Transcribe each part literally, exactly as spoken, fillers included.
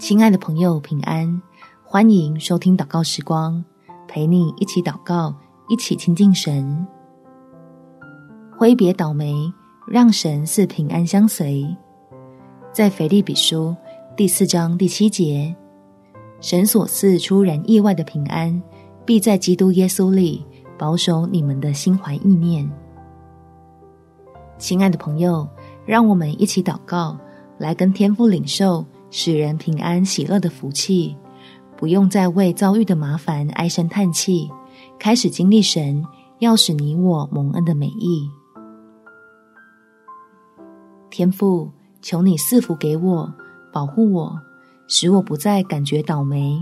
亲爱的朋友，平安，欢迎收听祷告时光，陪你一起祷告，一起亲近神。挥别倒霉，让神赐平安相随。在腓立比书第四章第七节，神所赐出人意外的平安，必在基督耶稣里保守你们的心怀意念。亲爱的朋友，让我们一起祷告，来跟天父领受使人平安喜乐的福气，不用再为遭遇的麻烦唉声叹气，开始经历神要使你我蒙恩的美意。天父，求你赐福给我，保护我，使我不再感觉倒霉，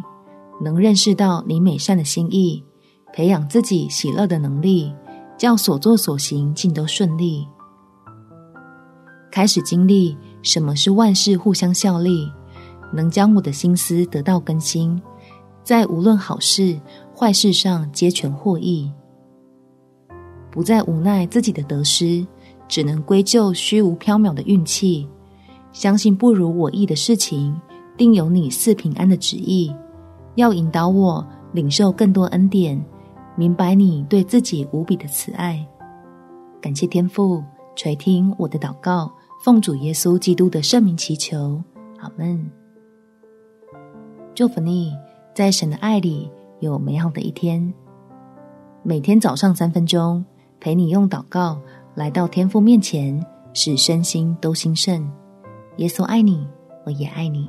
能认识到你美善的心意，培养自己喜乐的能力，叫所做所行尽都顺利。开始经历什么是万事互相效力，能将我的心思得到更新，在无论好事坏事上皆全获益，不再无奈自己的得失，只能归咎虚无缥缈的运气，相信不如我意的事情定有你赐平安的旨意，要引导我领受更多恩典，明白你对自己无比的慈爱。感谢天父垂听我的祷告，奉主耶稣基督的圣名祈求，阿们。祝福你在神的爱里有美好的一天。每天早上三分钟，陪你用祷告来到天父面前，使身心都兴盛。耶稣爱你，我也爱你。